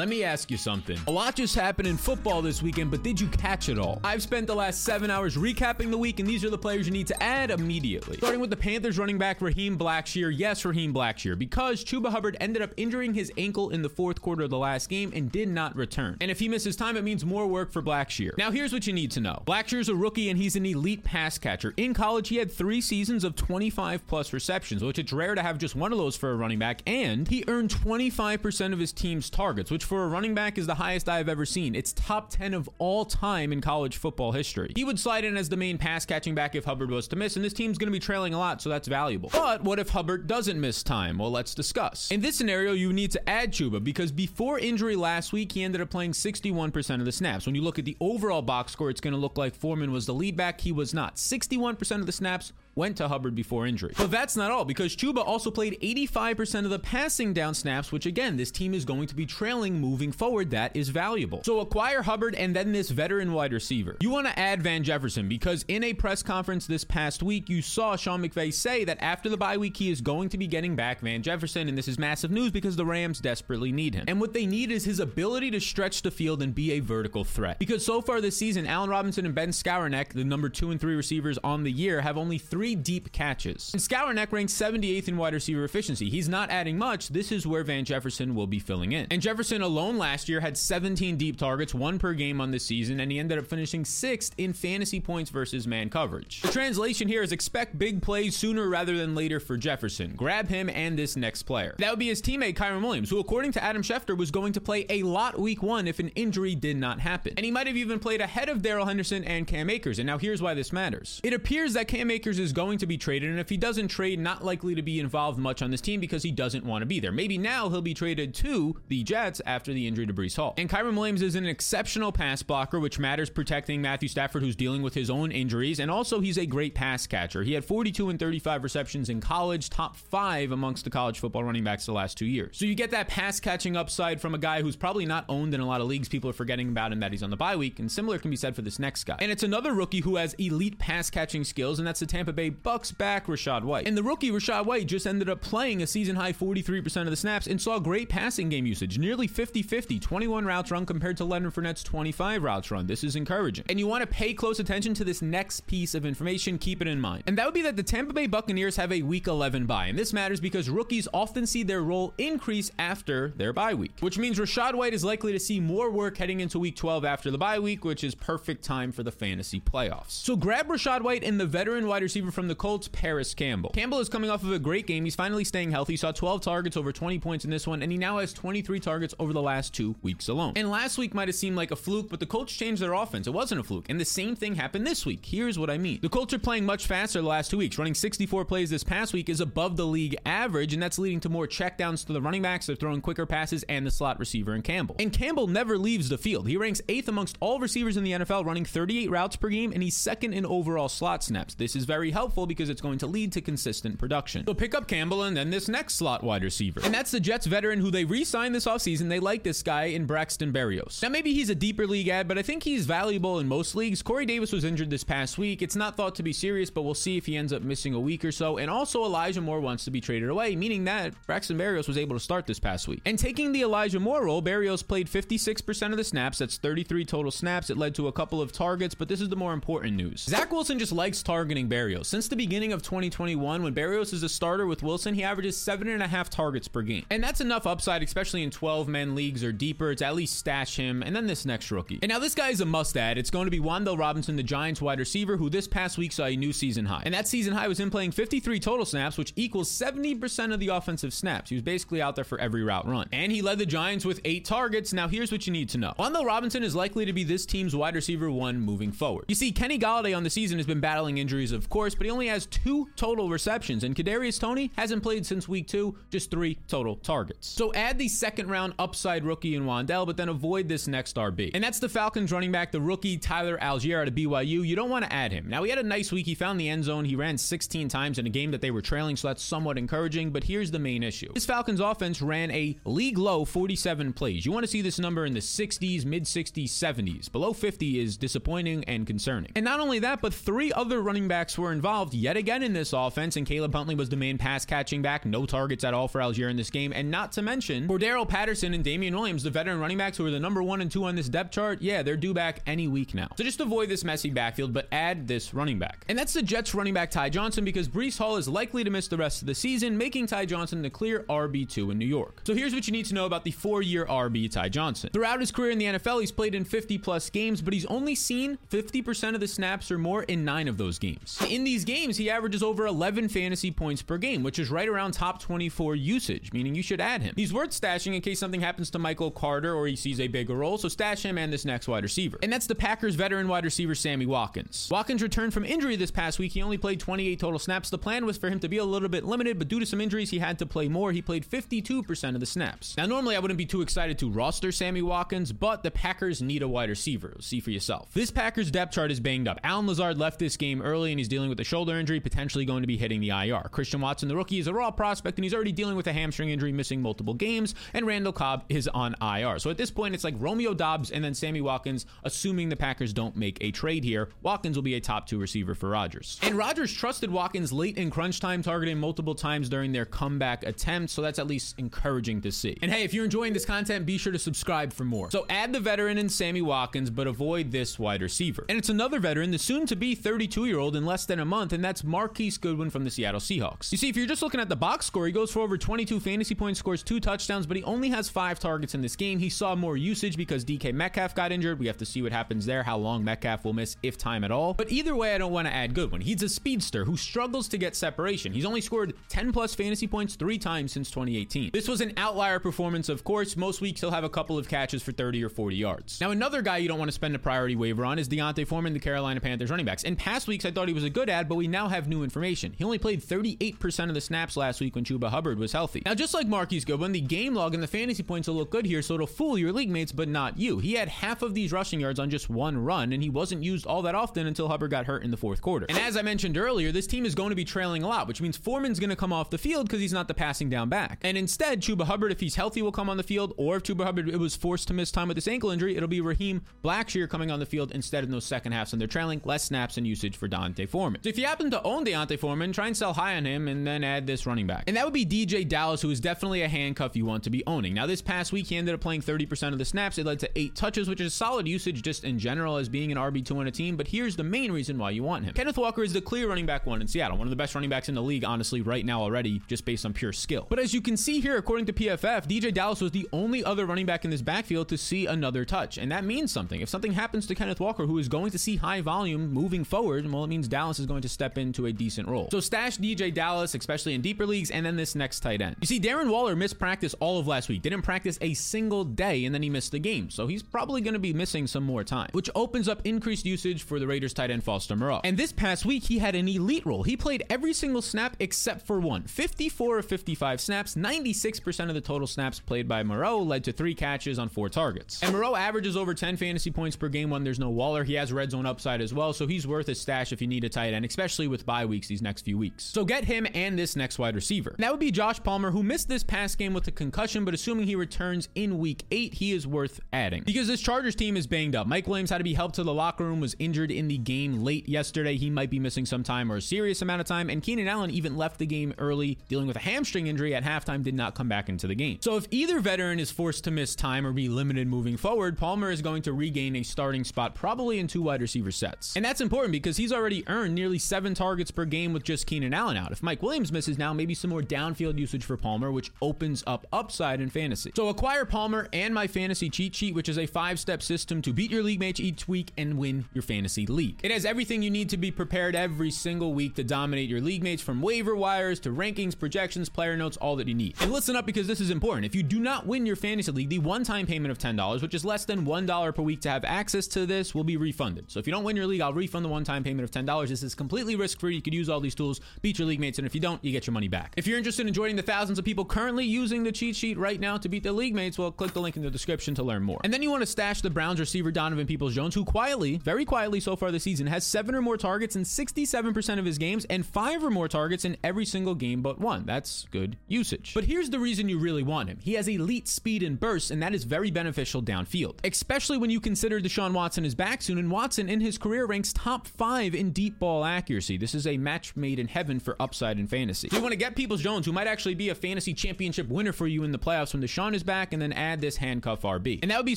Let me ask you something. A lot just happened in football this weekend, but did you catch it all? I've spent the last 7 hours recapping the week, and these are the players you need to add immediately. Starting with the Panthers running back Raheem Blackshear. Yes, Raheem Blackshear, because Chuba Hubbard ended up injuring his ankle in the fourth quarter of the last game and did not return. And if he misses time, it means more work for Blackshear. Now, here's what you need to know. Blackshear's a rookie, and he's an elite pass catcher. In college, he had 3 seasons of 25-plus receptions, which it's rare to have just one of those for a running back, and he earned 25% of his team's targets, which for a running back is the highest I've ever seen. It's top 10 of all time in college football history. He would slide in as the main pass catching back if Hubbard was to miss, and this team's going to be trailing a lot, so that's valuable. But what if Hubbard doesn't miss time? Well, let's discuss. In this scenario, you need to add Chuba, because before injury last week, he ended up playing 61% of the snaps. When you look at the overall box score, it's going to look like Foreman was the lead back. He was not. 61% of the snaps went to Hubbard before injury. But that's not all, because Chuba also played 85% of the passing down snaps, which again, this team is going to be trailing moving forward. That is valuable. So acquire Hubbard and then this veteran wide receiver. You want to add Van Jefferson, because in a press conference this past week, you saw Sean McVay say that after the bye week, he is going to be getting back Van Jefferson, and this is massive news because the Rams desperately need him. And what they need is his ability to stretch the field and be a vertical threat. Because so far this season, Allen Robinson and Ben Skowronek, the number 2 and 3 receivers on the year, have only 3 deep catches. And Skowronek ranks 78th in wide receiver efficiency. He's not adding much. This is where Van Jefferson will be filling in. And Jefferson alone last year had 17 deep targets, 1 per game on this season, and he ended up finishing 6th in fantasy points versus man coverage. The translation here is expect big plays sooner rather than later for Jefferson. Grab him and this next player. That would be his teammate Kyren Williams, who according to Adam Schefter was going to play a lot week one if an injury did not happen. And he might have even played ahead of Darrell Henderson and Cam Akers. And now here's why this matters. It appears that Cam Akers is going to be traded, and if he doesn't trade, not likely to be involved much on this team because he doesn't want to be there. Maybe now he'll be traded to the Jets after the injury to Breece Hall. And Kyren Williams is an exceptional pass blocker, which matters protecting Matthew Stafford, who's dealing with his own injuries, and also he's a great pass catcher. He had 42 and 35 receptions in college, top 5 amongst the college football running backs the last 2 years. So you get that pass catching upside from a guy who's probably not owned in a lot of leagues. People are forgetting about him that he's on the bye week, and similar can be said for this next guy. And it's another rookie who has elite pass catching skills, and that's the Tampa Bay Bucks back Rachaad White. And the rookie Rachaad White just ended up playing a season-high 43% of the snaps and saw great passing game usage, nearly 50-50, 21 routes run compared to Leonard Fournette's 25 routes run. This is encouraging. And you want to pay close attention to this next piece of information. Keep it in mind. And that would be that the Tampa Bay Buccaneers have a Week 11 bye. And this matters because rookies often see their role increase after their bye week, which means Rachaad White is likely to see more work heading into Week 12 after the bye week, which is perfect time for the fantasy playoffs. So grab Rachaad White and the veteran wide receiver from the Colts, Parris Campbell. Campbell is coming off of a great game. He's finally staying healthy. He saw 12 targets over 20 points in this one, and he now has 23 targets over the last 2 weeks alone. And last week might have seemed like a fluke, but the Colts changed their offense. It wasn't a fluke. And the same thing happened this week. Here's what I mean. The Colts are playing much faster the last 2 weeks. Running 64 plays this past week is above the league average, and that's leading to more checkdowns to the running backs. They're throwing quicker passes and the slot receiver in Campbell. And Campbell never leaves the field. He ranks 8th amongst all receivers in the NFL, running 38 routes per game, and he's 2nd in overall slot snaps. This is very helpful because it's going to lead to consistent production. So pick up Campbell and then this next slot wide receiver. And that's the Jets veteran who they re-signed this offseason. They like this guy in Braxton Berrios. Now maybe he's a deeper league ad, but I think he's valuable in most leagues. Corey Davis was injured this past week. It's not thought to be serious, but we'll see if he ends up missing a week or so. And also Elijah Moore wants to be traded away, meaning that Braxton Berrios was able to start this past week. And taking the Elijah Moore role, Berrios played 56% of the snaps. That's 33 total snaps. It led to a couple of targets, but this is the more important news. Zach Wilson just likes targeting Berrios. Since the beginning of 2021, when Berrios is a starter with Wilson, he averages 7.5 targets per game. And that's enough upside, especially in 12-man leagues or deeper, to at least stash him. And then this next rookie. And now this guy is a must-add. It's going to be Wan'Dale Robinson, the Giants wide receiver, who this past week saw a new season high. And that season high was him playing 53 total snaps, which equals 70% of the offensive snaps. He was basically out there for every route run. And he led the Giants with 8 targets. Now here's what you need to know. Wan'Dale Robinson is likely to be this team's wide receiver 1 moving forward. You see, Kenny Golladay on the season has been battling injuries, of course, but he only has 2 total receptions, and Kadarius Toney hasn't played since week 2, just 3 total targets. So add the second-round upside rookie in Wan'Dale, but then avoid this next RB. And that's the Falcons running back, the rookie Tyler Allgeier out of BYU. You don't want to add him. Now, he had a nice week. He found the end zone. He ran 16 times in a game that they were trailing, so that's somewhat encouraging, but here's the main issue. This Falcons offense ran a league-low 47 plays. You want to see this number in the 60s, mid-60s, 70s. Below 50 is disappointing and concerning. And not only that, but 3 other running backs were involved involved yet again in this offense, and Caleb Huntley was the main pass catching back. No targets at all for Allgeier in this game. And not to mention Cordero Patterson and Damian Williams, the veteran running backs who are the number 1 and 2 on this depth chart. Yeah, they're due back any week now. So just avoid this messy backfield, but add this running back. And that's the Jets running back Ty Johnson, because Breece Hall is likely to miss the rest of the season, making Ty Johnson the clear RB2 in New York. So here's what you need to know about the four-year RB Ty Johnson. Throughout his career in the NFL, he's played in 50-plus games, but he's only seen 50% of the snaps or more in 9 of those games. In these games, he averages over 11 fantasy points per game, which is right around top 24 usage, meaning you should add him. He's worth stashing in case something happens to Michael Carter or he sees a bigger role, so stash him and this next wide receiver. And that's the Packers veteran wide receiver Sammy Watkins. Watkins returned from injury this past week. He only played 28 total snaps. The plan was for him to be a little bit limited, but due to some injuries, he had to play more. He played 52% of the snaps. Now, normally I wouldn't be too excited to roster Sammy Watkins, but the Packers need a wide receiver. See for yourself. This Packers depth chart is banged up. Allen Lazard left this game early and he's dealing with a shoulder injury, potentially going to be hitting the IR. Christian Watson, the rookie, is a raw prospect and he's already dealing with a hamstring injury, missing multiple games, and Randall Cobb is on IR. So at this point, it's like Romeo Doubs and then Sammy Watkins, assuming the Packers don't make a trade here. Watkins will be a top 2 receiver for Rodgers. And Rodgers trusted Watkins late in crunch time, targeting multiple times during their comeback attempt, so that's at least encouraging to see. And hey, if you're enjoying this content, be sure to subscribe for more. So add the veteran and Sammy Watkins, but avoid this wide receiver. And it's another veteran, the soon-to-be 32-year-old in less than a month, and that's Marquise Goodwin from the Seattle Seahawks. You see, if you're just looking at the box score, he goes for over 22 fantasy points, scores 2 touchdowns, but he only has 5 targets in this game. He saw more usage because DK Metcalf got injured. We have to see what happens there, how long Metcalf will miss, if time at all. But either way, I don't want to add Goodwin. He's a speedster who struggles to get separation. He's only scored 10-plus fantasy points 3 times since 2018. This was an outlier performance, of course. Most weeks, he'll have a couple of catches for 30 or 40 yards. Now, another guy you don't want to spend a priority waiver on is D'Onta Foreman, the Carolina Panthers running backs. In past weeks, I thought he was a good ad, but we now have new information. He only played 38% of the snaps last week when Chuba Hubbard was healthy. Now, just like Marquise Goodwin, the game log and the fantasy points will look good here, so it'll fool your league mates, but not you. He had half of these rushing yards on just 1 run, and he wasn't used all that often until Hubbard got hurt in the fourth quarter. And as I mentioned earlier, this team is going to be trailing a lot, which means Foreman's going to come off the field because he's not the passing down back. And instead, Chuba Hubbard, if he's healthy, will come on the field, or if Chuba Hubbard was forced to miss time with his ankle injury, it'll be Raheem Blackshear coming on the field instead in those second halves, and they're trailing less snaps and usage for D'Onta Foreman. So if you happen to own D'Onta Foreman, try and sell high on him and then add this running back. And that would be DJ Dallas, who is definitely a handcuff you want to be owning. Now, this past week, he ended up playing 30% of the snaps. It led to 8 touches, which is solid usage just in general as being an RB2 on a team, but here's the main reason why you want him. Kenneth Walker is the clear running back 1 in Seattle, one of the best running backs in the league, honestly, right now already, just based on pure skill. But as you can see here, according to PFF, DJ Dallas was the only other running back in this backfield to see another touch, and that means something. If something happens to Kenneth Walker, who is going to see high volume moving forward, well, it means Dallas is going to step into a decent role. So stash DJ Dallas, especially in deeper leagues, and then this next tight end. You see, Darren Waller missed practice all of last week, didn't practice a single day, and then he missed the game, so he's probably going to be missing some more time, which opens up increased usage for the Raiders tight end Foster Moreau. And this past week, he had an elite role. He played every single snap except for 1. 54 of 55 snaps, 96% of the total snaps played by Moreau led to 3 catches on 4 targets. And Moreau averages over 10 fantasy points per game when there's no Waller. He has red zone upside as well, so he's worth a stash if you need a tight end, especially with bye weeks these next few weeks. So get him and this next wide receiver. That would be Josh Palmer, who missed this past game with a concussion, but assuming he returns in week 8, he is worth adding. Because this Chargers team is banged up. Mike Williams had to be helped to the locker room, was injured in the game late yesterday. He might be missing some time or a serious amount of time, and Keenan Allen even left the game early, dealing with a hamstring injury at halftime, did not come back into the game. So if either veteran is forced to miss time or be limited moving forward, Palmer is going to regain a starting spot probably in 2 wide receiver sets. And that's important because he's already earned nearly 7 targets per game with just Keenan Allen out. If Mike Williams misses now, maybe some more downfield usage for Palmer, which opens up upside in fantasy. So acquire Palmer and my fantasy cheat sheet, which is a 5-step system to beat your league match each week and win your fantasy league. It has everything you need to be prepared every single week to dominate your league mates, from waiver wires to rankings, projections, player notes, all that you need. And listen up because this is important. If you do not win your fantasy league, the one-time payment of $10, which is less than $1 per week to have access to this, will be refunded. So if you don't win your league, I'll refund the one-time payment of $10. This is completely risk-free. You could use all these tools, beat your league mates, and if you don't, you get your money back. If you're interested in joining the thousands of people currently using the cheat sheet right now to beat their league mates, well, click the link in the description to learn more. And then you want to stash the Browns receiver Donovan Peoples-Jones, who quietly, very quietly so far this season, has 7 or more targets in 67% of his games and 5 or more targets in every single game but 1. That's good usage. But here's the reason you really want him. He has elite speed and bursts, and that is very beneficial downfield, especially when you consider Deshaun Watson is back soon, and Watson in his career ranks top 5 in deep ball accuracy. accuracy. This is a match made in heaven for upside in fantasy. So you want to get Peoples-Jones, who might actually be a fantasy championship winner for you in the playoffs when Deshaun is back, and then add this handcuff RB. And that would be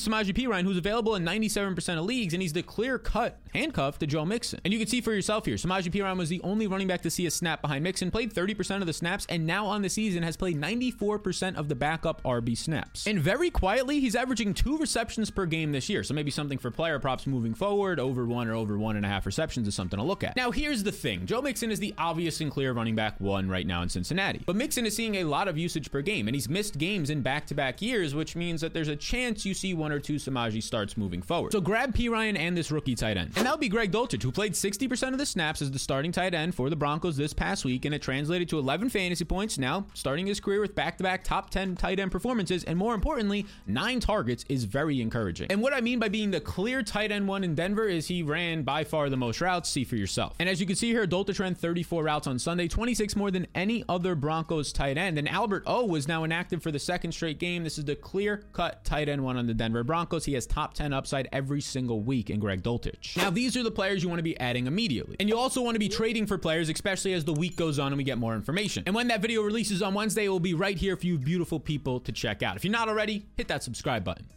Samaje Perine, who's available in 97% of leagues, and he's the clear-cut handcuff to Joe Mixon. And you can see for yourself here, Samaje Perine was the only running back to see a snap behind Mixon, played 30% of the snaps, and now on the season has played 94% of the backup RB snaps. And very quietly, he's averaging 2 receptions per game this year, so maybe something for player props moving forward, over 1 or over 1.5 receptions is something to look at. Now, here's the thing. Joe Mixon is the obvious and clear running back one right now in Cincinnati, but Mixon is seeing a lot of usage per game, and he's missed games in back-to-back years, which means that there's a chance you see 1 or 2 Samaje starts moving forward. So grab Perine and this rookie tight end. And that would be Greg Dulcich, who played 60% of the snaps as the starting tight end for the Broncos this past week, and it translated to 11 fantasy points, now starting his career with back-to-back top 10 tight end performances, and more importantly, 9 targets is very encouraging. And what I mean by being the clear tight end one in Denver is he ran by far the most routes. See for yourself. And as you can see here, Dulcich ran 34 routes on Sunday, 26 more than any other Broncos tight end, and Albert O was now inactive for the second straight game. This is the clear-cut tight end one on the Denver Broncos. He has top 10 upside every single week in Greg Dulcich. Now, these are the players you want to be adding immediately, and you also want to be trading for players, especially as the week goes on and we get more information. And when that video releases on Wednesday, it will be right here for you beautiful people to check out. If you're not already, hit that subscribe button.